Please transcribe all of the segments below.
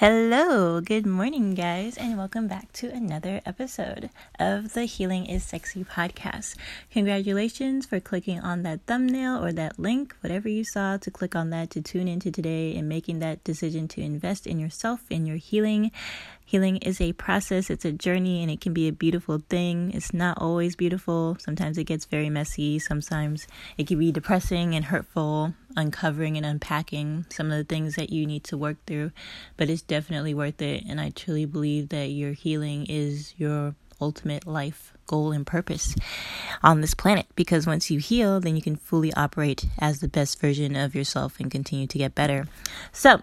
Hello, good morning guys, and welcome back to another episode of the Healing is Sexy podcast. Congratulations for clicking on that thumbnail or that link, whatever you saw, to click on that to tune into today and making that decision to invest in yourself and your healing. Healing is a process, it's a journey, and it can be a beautiful thing. It's not always beautiful. Sometimes it gets very messy. Sometimes it can be depressing and hurtful, uncovering and unpacking some of the things that you need to work through, but it's definitely worth it. And I truly believe that your healing is your ultimate life goal and purpose on this planet, because once you heal, then you can fully operate as the best version of yourself and continue to get better. So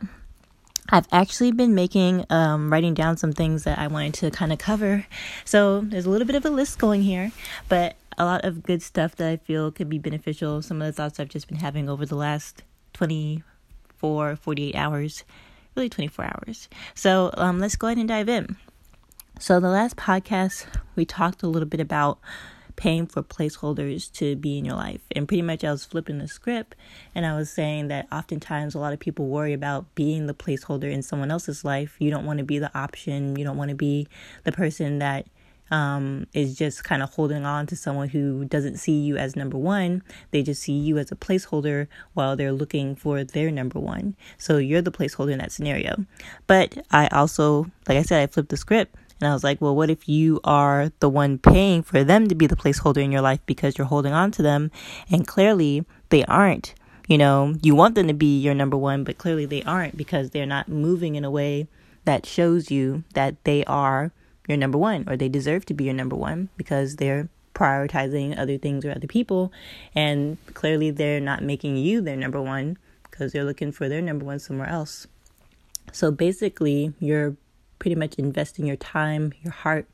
I've actually been writing down some things that I wanted to kind of cover. So there's a little bit of a list going here, but a lot of good stuff that I feel could be beneficial. Some of the thoughts I've just been having over the last 48 hours, really 24 hours. So let's go ahead and dive in. So the last podcast, we talked a little bit about paying for placeholders to be in your life. And pretty much I was flipping the script, and I was saying that oftentimes a lot of people worry about being the placeholder in someone else's life. You don't want to be the option. You don't want to be the person that is just kind of holding on to someone who doesn't see you as number one. They just see you as a placeholder while they're looking for their number one. So you're the placeholder in that scenario. But I also, like I said, I flipped the script. And I was like, well, what if you are the one paying for them to be the placeholder in your life because you're holding on to them? And clearly they aren't. You know, you want them to be your number one, but clearly they aren't, because they're not moving in a way that shows you that they are your number one, or they deserve to be your number one, because they're prioritizing other things or other people. And clearly they're not making you their number one, because they're looking for their number one somewhere else. So basically, you're pretty much investing your time, your heart,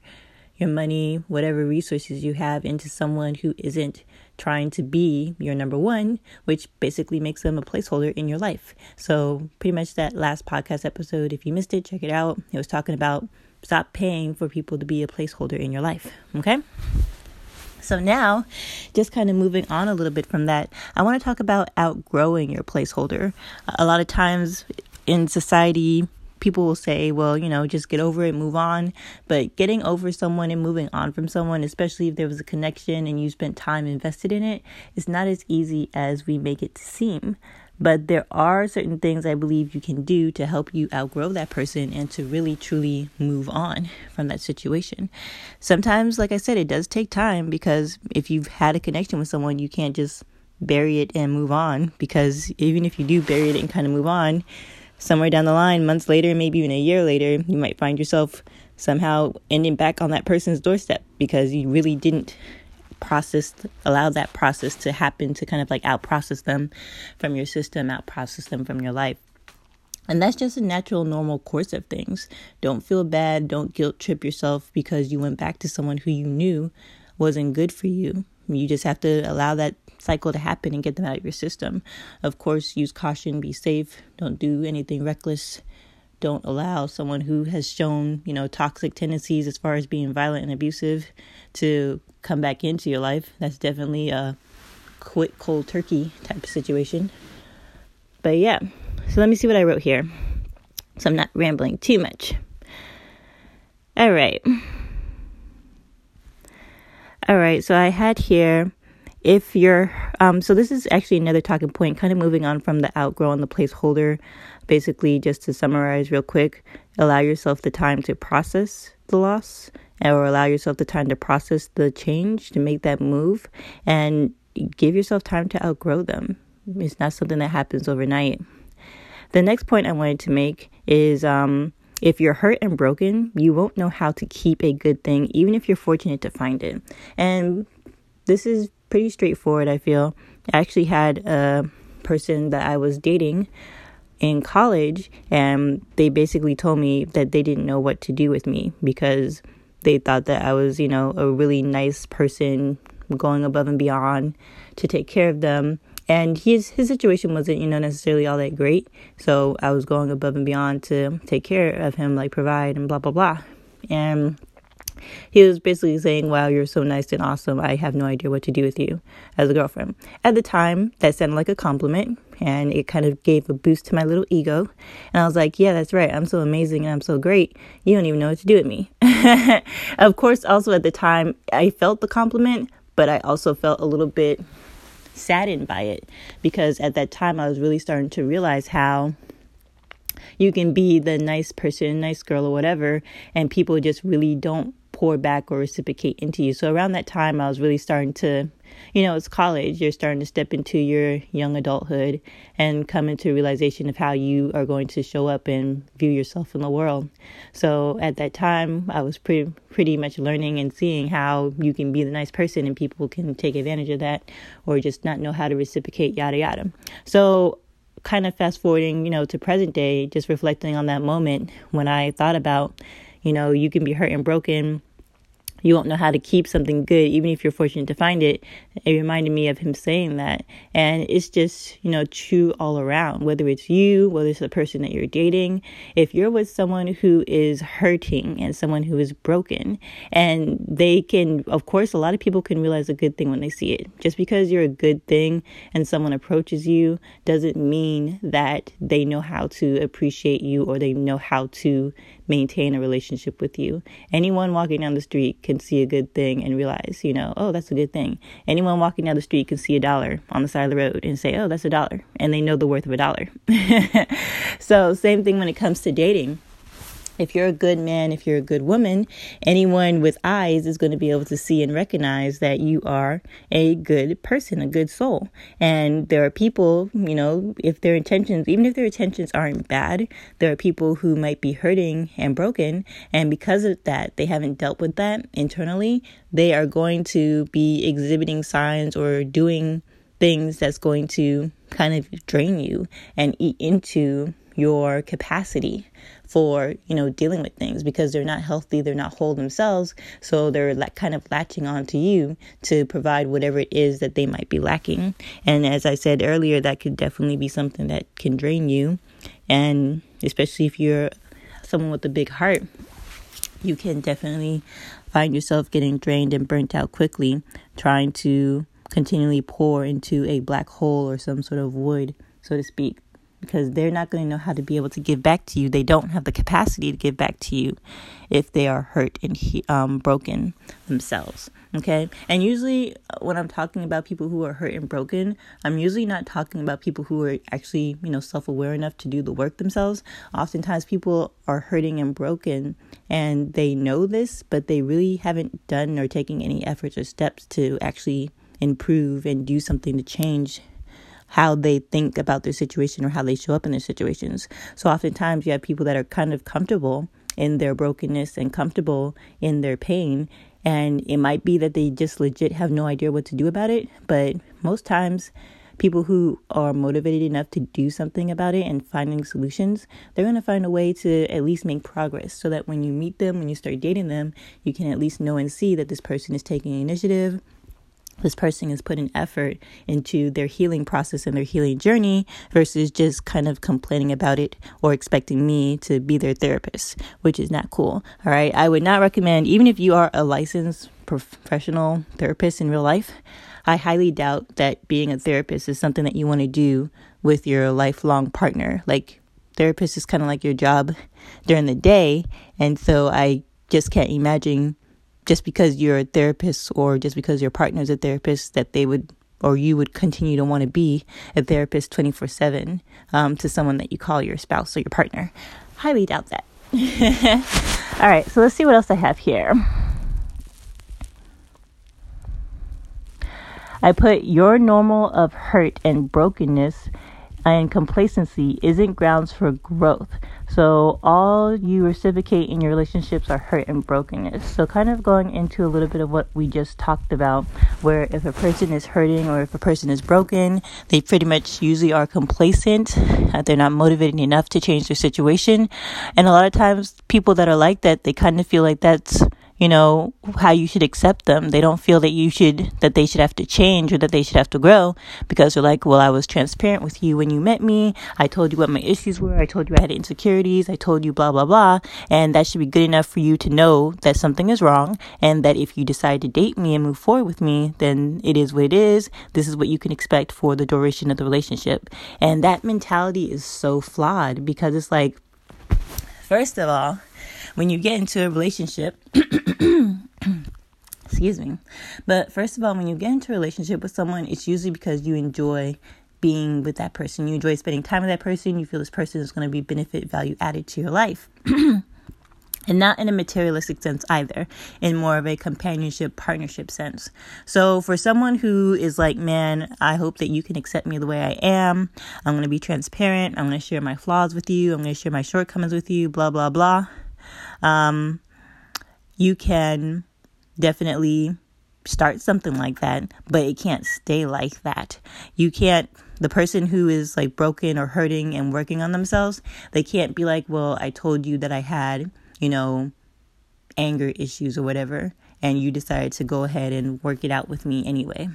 your money, whatever resources you have, into someone who isn't trying to be your number one, which basically makes them a placeholder in your life. So pretty much that last podcast episode, if you missed it, check it out. It was talking about stop paying for people to be a placeholder in your life. Okay? So now, just kind of moving on a little bit from that, I want to talk about outgrowing your placeholder. A lot of times in society, people will say, well, you know, just get over it, move on. But getting over someone and moving on from someone, especially if there was a connection and you spent time invested in it, is not as easy as we make it seem. But there are certain things I believe you can do to help you outgrow that person and to really, truly move on from that situation. Sometimes, like I said, it does take time, because if you've had a connection with someone, you can't just bury it and move on, because even if you do bury it and kind of move on, somewhere down the line, months later, maybe even a year later, you might find yourself somehow ending back on that person's doorstep, because you really didn't allow that process to happen, to kind of like out-process them from your system, out-process them from your life. And that's just a natural, normal course of things. Don't feel bad. Don't guilt trip yourself because you went back to someone who you knew wasn't good for you. You just have to allow that cycle to happen and get them out of your system. Of course, use caution, be safe, don't do anything reckless. Don't allow someone who has shown, you know, toxic tendencies as far as being violent and abusive to come back into your life. That's definitely a quick cold turkey type of situation. But yeah, so let me see what I wrote here, so I'm not rambling too much. All right, so I had here, if you're, so this is actually another talking point, kind of moving on from the outgrow and the placeholder. Basically, just to summarize real quick, allow yourself the time to process the loss, or allow yourself the time to process the change, to make that move, and give yourself time to outgrow them. It's not something that happens overnight. The next point I wanted to make is, if you're hurt and broken, you won't know how to keep a good thing, even if you're fortunate to find it. And this is pretty straightforward, I feel. I actually had a person that I was dating in college, and they basically told me that they didn't know what to do with me, because they thought that I was, you know, a really nice person going above and beyond to take care of them. And his situation wasn't, you know, necessarily all that great. So I was going above and beyond to take care of him, like provide and blah, blah, blah. And he was basically saying, wow, you're so nice and awesome. I have no idea what to do with you as a girlfriend. At the time, that sounded like a compliment. and it kind of gave a boost to my little ego. And I was like, yeah, that's right. I'm so amazing and I'm so great. You don't even know what to do with me. Of course, also at the time, I felt the compliment, but I also felt a little bit saddened by it, because at that time I was really starting to realize how you can be the nice person, nice girl or whatever, and people just really don't pour back or reciprocate into you. So around that time I was really starting to, you know, it's college, you're starting to step into your young adulthood and come into a realization of how you are going to show up and view yourself in the world. So at that time I was pretty much learning and seeing how you can be the nice person and people can take advantage of that or just not know how to reciprocate, yada yada. So kind of fast forwarding, you know, to present day, just reflecting on that moment when I thought about, you know, you can be hurt and broken. You won't know how to keep something good, even if you're fortunate to find it. It reminded me of him saying that. And it's just, you know, true all around, whether it's you, whether it's the person that you're dating. If you're with someone who is hurting and someone who is broken, and they can, of course, a lot of people can realize a good thing when they see it. Just because you're a good thing and someone approaches you doesn't mean that they know how to appreciate you or they know how to maintain a relationship with you. Anyone walking down the street can see a good thing and realize, you know, oh, that's a good thing. Anyone walking down the street can see $1 on the side of the road and say, oh, that's $1. And they know the worth of $1. So same thing when it comes to dating. If you're a good man, if you're a good woman, anyone with eyes is going to be able to see and recognize that you are a good person, a good soul. And there are people, you know, if their intentions, even if their intentions aren't bad, there are people who might be hurting and broken. And because of that, they haven't dealt with that internally. They are going to be exhibiting signs or doing things that's going to kind of drain you and eat into your capacity for, you know, dealing with things, because they're not healthy, they're not whole themselves, so they're kind of latching on to you to provide whatever it is that they might be lacking. And as I said earlier, that could definitely be something that can drain you, and especially if you're someone with a big heart, you can definitely find yourself getting drained and burnt out quickly, trying to continually pour into a black hole or some sort of void, so to speak. Because they're not going to know how to be able to give back to you. They don't have the capacity to give back to you if they are hurt and broken themselves. Okay? And usually when I'm talking about people who are hurt and broken, I'm usually not talking about people who are actually, you know, self-aware enough to do the work themselves. Oftentimes people are hurting and broken and they know this, but they really haven't done or taken any efforts or steps to actually improve and do something to change how they think about their situation or how they show up in their situations. So oftentimes you have people that are kind of comfortable in their brokenness and comfortable in their pain. And it might be that they just legit have no idea what to do about it. But most times people who are motivated enough to do something about it and finding solutions, they're going to find a way to at least make progress, so that when you meet them, when you start dating them, you can at least know and see that this person is taking initiative. This person has put an effort into their healing process and their healing journey, versus just kind of complaining about it or expecting me to be their therapist, which is not cool. All right. I would not recommend, even if you are a licensed professional therapist in real life, I highly doubt that being a therapist is something that you want to do with your lifelong partner. Like, therapist is kind of like your job during the day. And so I just can't imagine, just because you're a therapist or just because your partner's a therapist, that they would, or you would continue to want to be a therapist 24/7 to someone that you call your spouse or your partner. Highly doubt that. All right, so let's see what else I have here. I put, your normal of hurt and brokenness and complacency isn't grounds for growth. So all you reciprocate in your relationships are hurt and brokenness. So kind of going into a little bit of what we just talked about, where if a person is hurting or if a person is broken, they pretty much usually are complacent. They're not motivated enough to change their situation. And a lot of times people that are like that, they kind of feel like that's, you know, how you should accept them. They don't feel that they should have to change or that they should have to grow, because they're like, well, I was transparent with you when you met me. I told you what my issues were. I told you I had insecurities. I told you blah, blah, blah. And that should be good enough for you to know that something is wrong, and that if you decide to date me and move forward with me, then it is what it is. This is what you can expect for the duration of the relationship. And that mentality is so flawed, because it's like, first of all, when you get into a relationship, excuse me, but first of all, when you get into a relationship with someone, it's usually because you enjoy being with that person. You enjoy spending time with that person. You feel this person is going to be benefit, value added to your life. And not in a materialistic sense either, in more of a companionship, partnership sense. So for someone who is like, man, I hope that you can accept me the way I am. I'm going to be transparent. I'm going to share my flaws with you. I'm going to share my shortcomings with you, blah, blah, blah. You can definitely start something like that, but it can't stay like that. The person who is like broken or hurting and working on themselves, they can't be like, well, I told you that I had, you know, anger issues or whatever, and you decided to go ahead and work it out with me anyway,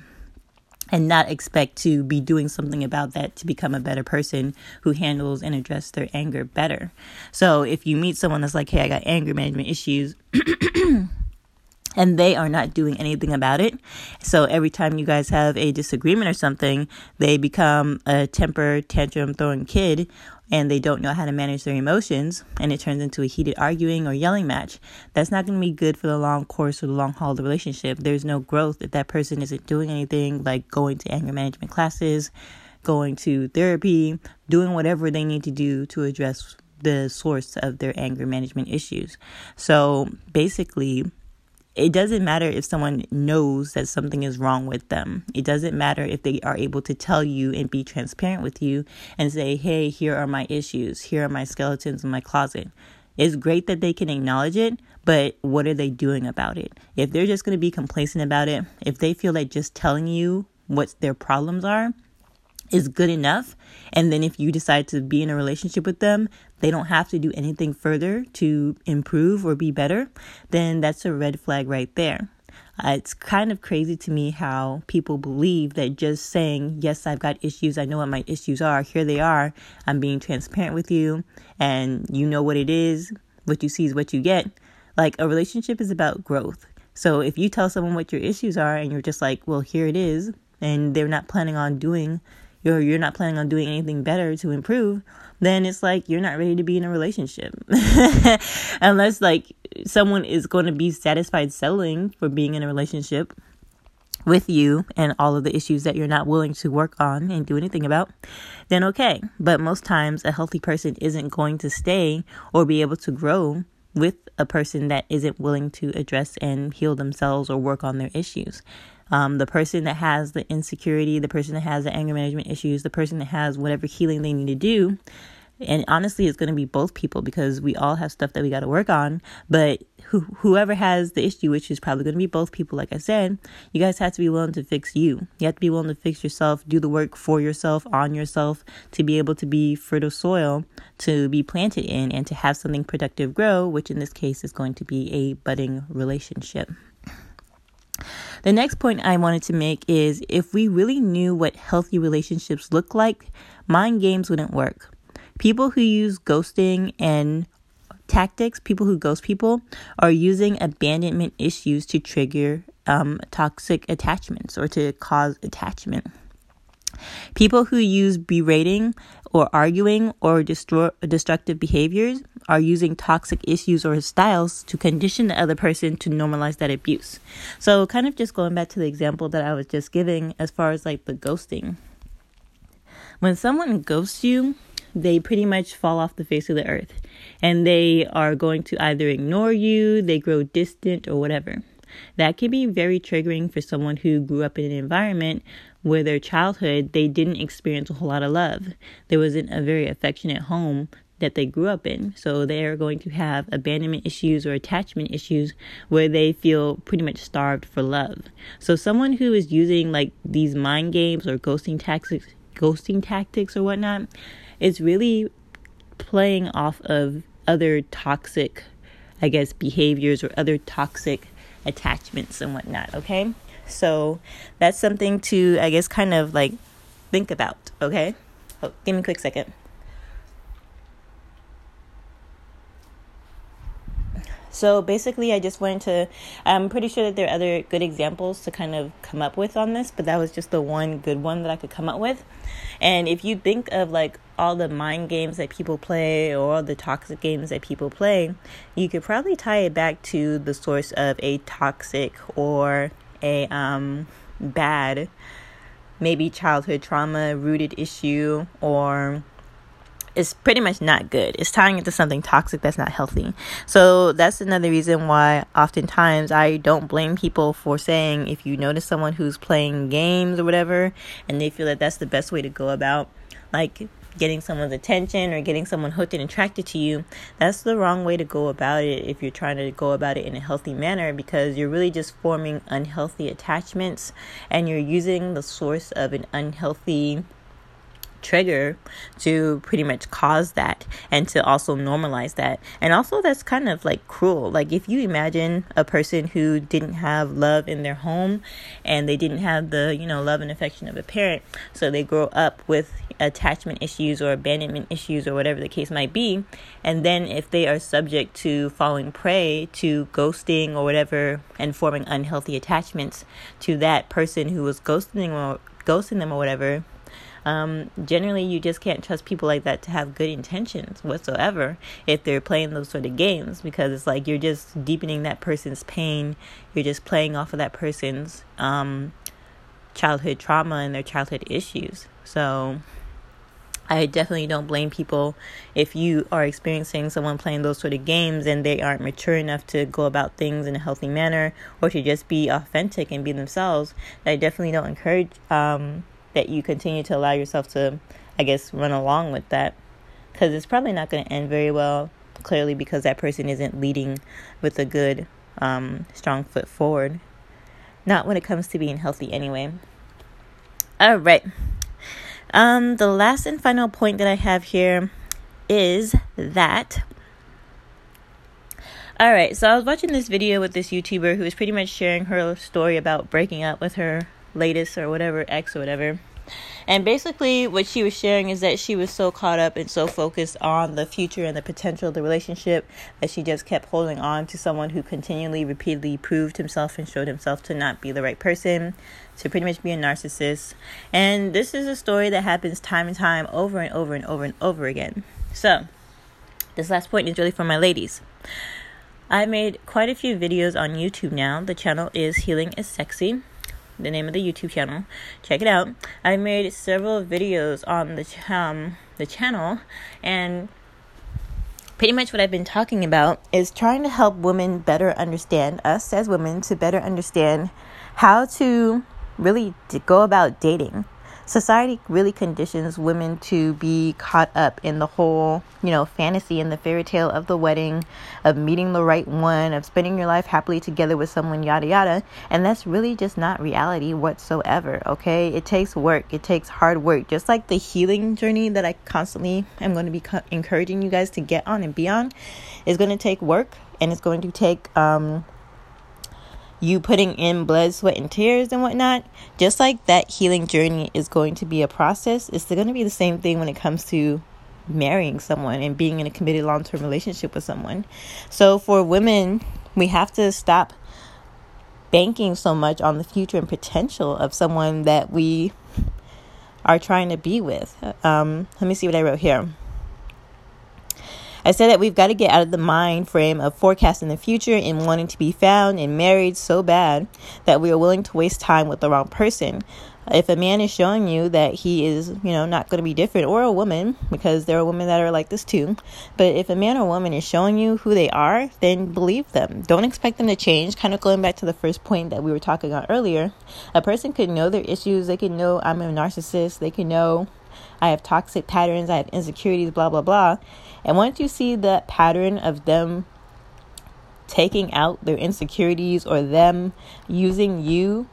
and not expect to be doing something about that to become a better person who handles and addresses their anger better. So if you meet someone that's like, hey, I got anger management issues, and they are not doing anything about it, so every time you guys have a disagreement or something, they become a temper tantrum throwing kid, and they don't know how to manage their emotions, and it turns into a heated arguing or yelling match. That's not going to be good for the long course or the long haul of the relationship. There's no growth if that person isn't doing anything, like going to anger management classes, going to therapy, doing whatever they need to do to address the source of their anger management issues. So basically, it doesn't matter if someone knows that something is wrong with them. It doesn't matter if they are able to tell you and be transparent with you and say, hey, here are my issues. Here are my skeletons in my closet. It's great that they can acknowledge it, but what are they doing about it? If they're just going to be complacent about it, if they feel like just telling you what their problems are is good enough, and then if you decide to be in a relationship with them, they don't have to do anything further to improve or be better, then that's a red flag right there. It's kind of crazy to me how people believe that just saying, yes, I've got issues, I know what my issues are, here they are, I'm being transparent with you, and you know what it is, what you see is what you get. Like, a relationship is about growth. So if you tell someone what your issues are and you're just like, well, here it is, and they're not planning on doing you're not planning on doing anything better to improve, then it's like you're not ready to be in a relationship. Unless like someone is going to be satisfied settling for being in a relationship with you and all of the issues that you're not willing to work on and do anything about, then okay. But most times a healthy person isn't going to stay or be able to grow with a person that isn't willing to address and heal themselves or work on their issues. The person that has the insecurity, the person that has the anger management issues, the person that has whatever healing they need to do. And honestly, it's going to be both people, because we all have stuff that we got to work on. But whoever has the issue, which is probably going to be both people, like I said, you guys have to be willing to fix you. You have to be willing to fix yourself, do the work for yourself, on yourself, to be able to be fertile soil, to be planted in, and to have something productive grow, which in this case is going to be a budding relationship. The next point I wanted to make is, if we really knew what healthy relationships look like, mind games wouldn't work. People who use ghosting and tactics, people who ghost people, are using abandonment issues to trigger toxic attachments or to cause attachment. People who use berating or arguing or destructive behaviors are using toxic issues or styles to condition the other person to normalize that abuse. So kind of just going back to the example that I was just giving as far as like the ghosting. When someone ghosts you, they pretty much fall off the face of the earth, and they are going to either ignore you, they grow distant, or whatever. That can be very triggering for someone who grew up in an environment where their childhood, they didn't experience a whole lot of love. There wasn't a very affectionate home that they grew up in. So they are going to have abandonment issues or attachment issues where they feel pretty much starved for love. So someone who is using like these mind games or ghosting tactics or whatnot, is really playing off of other toxic I guess, behaviors or other toxic attachments and whatnot, okay? So that's something to, I guess, kind of like think about, okay? Oh, give me a quick second. So basically, I just wanted to, I'm pretty sure that there are other good examples to kind of come up with on this, but that was just the one good one that I could come up with. And if you think of like all the mind games that people play or all the toxic games that people play, you could probably tie it back to the source of a toxic or a bad, maybe childhood trauma rooted issue, or it's pretty much not good. It's tying it to something toxic that's not healthy. So that's another reason why oftentimes I don't blame people for saying, if you notice someone who's playing games or whatever, and they feel that that's the best way to go about, like, getting someone's attention or getting someone hooked and attracted to you, that's the wrong way to go about it if you're trying to go about it in a healthy manner, because you're really just forming unhealthy attachments and you're using the source of an unhealthy trigger to pretty much cause that and to also normalize that. And also, that's kind of like cruel. Like, if you imagine a person who didn't have love in their home and they didn't have the, you know, love and affection of a parent, so they grow up with attachment issues or abandonment issues or whatever the case might be, and then if they are subject to falling prey to ghosting or whatever and forming unhealthy attachments to that person who was ghosting them or whatever, generally you just can't trust people like that to have good intentions whatsoever if they're playing those sort of games, because it's like you're just deepening that person's pain. You're just playing off of that person's childhood trauma and their childhood issues. So I definitely don't blame people if you are experiencing someone playing those sort of games and they aren't mature enough to go about things in a healthy manner or to just be authentic and be themselves. I definitely don't encourage that you continue to allow yourself to, I guess, run along with that, because it's probably not going to end very well, clearly, because that person isn't leading with a good, strong foot forward. Not when it comes to being healthy anyway. All right. The last and final point that I have here is that, all right, so I was watching this video with this YouTuber who was pretty much sharing her story about breaking up with her latest or whatever ex or whatever, and basically what she was sharing is that she was so caught up and so focused on the future and the potential of the relationship that she just kept holding on to someone who continually, repeatedly proved himself and showed himself to not be the right person, to pretty much be a narcissist. And this is a story that happens time and time over and over and over and over again. So this last point is really for my ladies. I made quite a few videos on YouTube now. The channel is Healing is Sexy, the name of the YouTube channel. Check it out. I made several videos on the channel, and pretty much what I've been talking about is trying to help women better understand, us as women, to better understand how to really go about dating. Society really conditions women to be caught up in the whole, you know, fantasy and the fairy tale of the wedding, of meeting the right one, of spending your life happily together with someone, yada, yada. And that's really just not reality whatsoever, okay? It takes work. It takes hard work. Just like the healing journey that I constantly am going to be encouraging you guys to get on and be on is going to take work, and it's going to take you putting in blood, sweat, and tears and whatnot. Just like that healing journey is going to be a process, it's going to be the same thing when it comes to marrying someone and being in a committed long-term relationship with someone. So for women, we have to stop banking so much on the future and potential of someone that we are trying to be with. Let me see what I wrote here. I said that we've got to get out of the mind frame of forecasting the future and wanting to be found and married so bad that we are willing to waste time with the wrong person. If a man is showing you that he is, you know, not going to be different, or a woman, because there are women that are like this too, but if a man or woman is showing you who they are, then believe them. Don't expect them to change. Kind of going back to the first point that we were talking on earlier, a person could know their issues. They could know I'm a narcissist. They could know I have toxic patterns, I have insecurities, blah, blah, blah. And once you see that pattern of them taking out their insecurities or them using you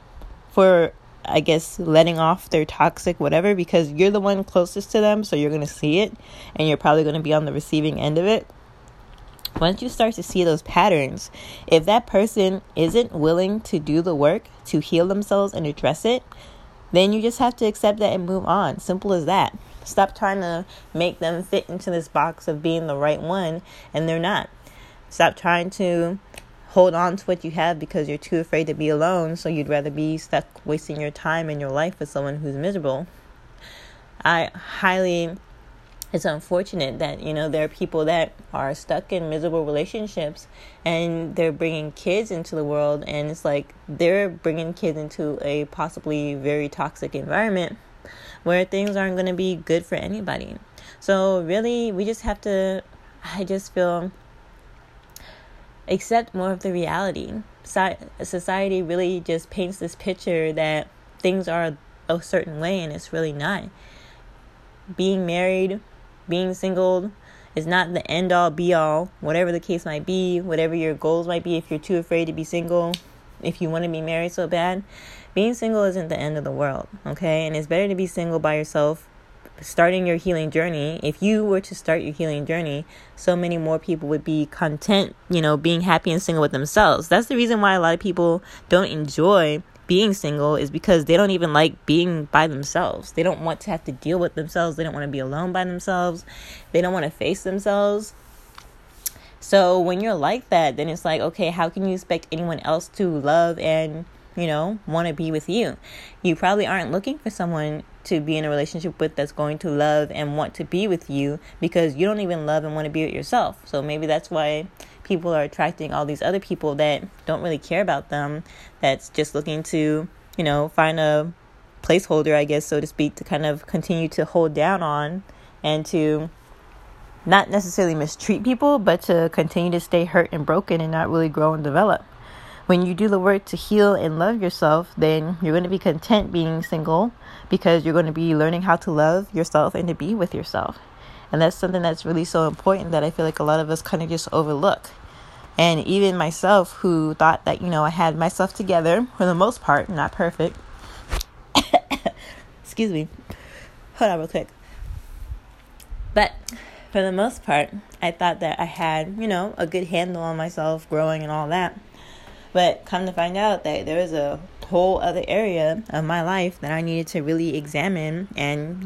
for, I guess, letting off their toxic whatever, because you're the one closest to them, so you're going to see it and you're probably going to be on the receiving end of it. once you start to see those patterns, if that person isn't willing to do the work to heal themselves and address it, then you just have to accept that and move on. Simple as that. Stop trying to make them fit into this box of being the right one, and they're not. Stop trying to hold on to what you have because you're too afraid to be alone, so you'd rather be stuck wasting your time and your life with someone who's miserable. It's unfortunate that, there are people that are stuck in miserable relationships and they're bringing kids into the world, and it's like they're bringing kids into a possibly very toxic environment where things aren't going to be good for anybody. So really, I just feel, accept more of the reality. Society really just paints this picture that things are a certain way, and it's really not. Being married, being single is not the end all be all, whatever the case might be, whatever your goals might be. If you're too afraid to be single, if you want to be married so bad, being single isn't the end of the world, okay? And it's better to be single by yourself, starting your healing journey. If you were to start your healing journey, so many more people would be content, being happy and single with themselves. That's the reason why a lot of people don't enjoy being single, is because they don't even like being by themselves. They don't want to have to deal with themselves. They don't want to be alone by themselves. They don't want to face themselves. So when you're like that, then it's like, okay, how can you expect anyone else to love and, want to be with you? You probably aren't looking for someone to be in a relationship with that's going to love and want to be with you, because you don't even love and want to be with yourself. So maybe that's why people are attracting all these other people that don't really care about them, that's just looking to, find a placeholder, I guess, so to speak, to kind of continue to hold down on and to not necessarily mistreat people, but to continue to stay hurt and broken and not really grow and develop. When you do the work to heal and love yourself, then you're going to be content being single, because you're going to be learning how to love yourself and to be with yourself. And that's something that's really so important that I feel like a lot of us kind of just overlook. And even myself, who thought that, I had myself together for the most part, not perfect. Excuse me. Hold on real quick. But for the most part, I thought that I had, a good handle on myself, growing and all that. But come to find out that there was a whole other area of my life that I needed to really examine and,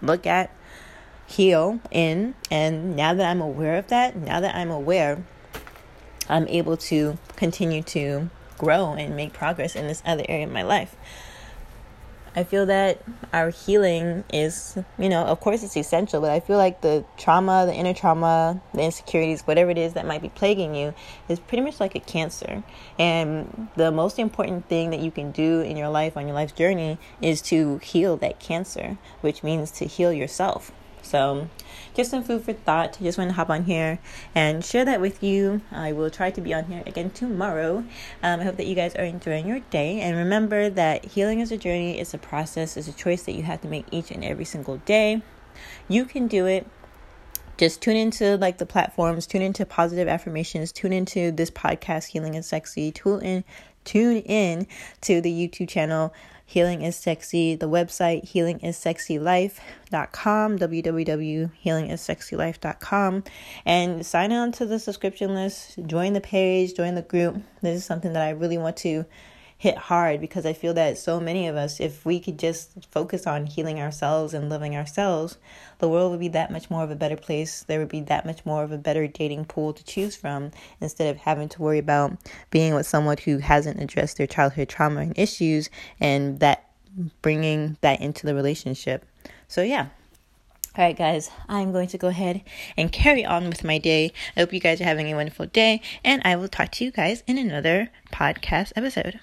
look at, heal in. And now that I'm aware of that, I'm able to continue to grow and make progress in this other area of my life. I feel that our healing is, of course it's essential, but I feel like the trauma, the inner trauma, the insecurities, whatever it is that might be plaguing you, is pretty much like a cancer. And the most important thing that you can do in your life, on your life's journey, is to heal that cancer, which means to heal yourself. So just some food for thought. I just want to hop on here and share that with you. I will try to be on here again tomorrow. I hope that you guys are enjoying your day. And remember that healing is a journey. It's a process. It's a choice that you have to make each and every single day. You can do it. Just tune into the platforms. Tune into positive affirmations. Tune into this podcast, Healing is Sexy. Tune in to the YouTube channel, Healing is Sexy, the website, healingissexylife.com, www.healingissexylife.com, and sign on to the subscription list, join the page, join the group. This is something that I really want to hit hard, because I feel that so many of us, if we could just focus on healing ourselves and loving ourselves, the world would be that much more of a better place. There would be that much more of a better dating pool to choose from, instead of having to worry about being with someone who hasn't addressed their childhood trauma and issues, and that bringing that into the relationship. So yeah. All right, guys, I'm going to go ahead and carry on with my day. I hope you guys are having a wonderful day, and I will talk to you guys in another podcast episode.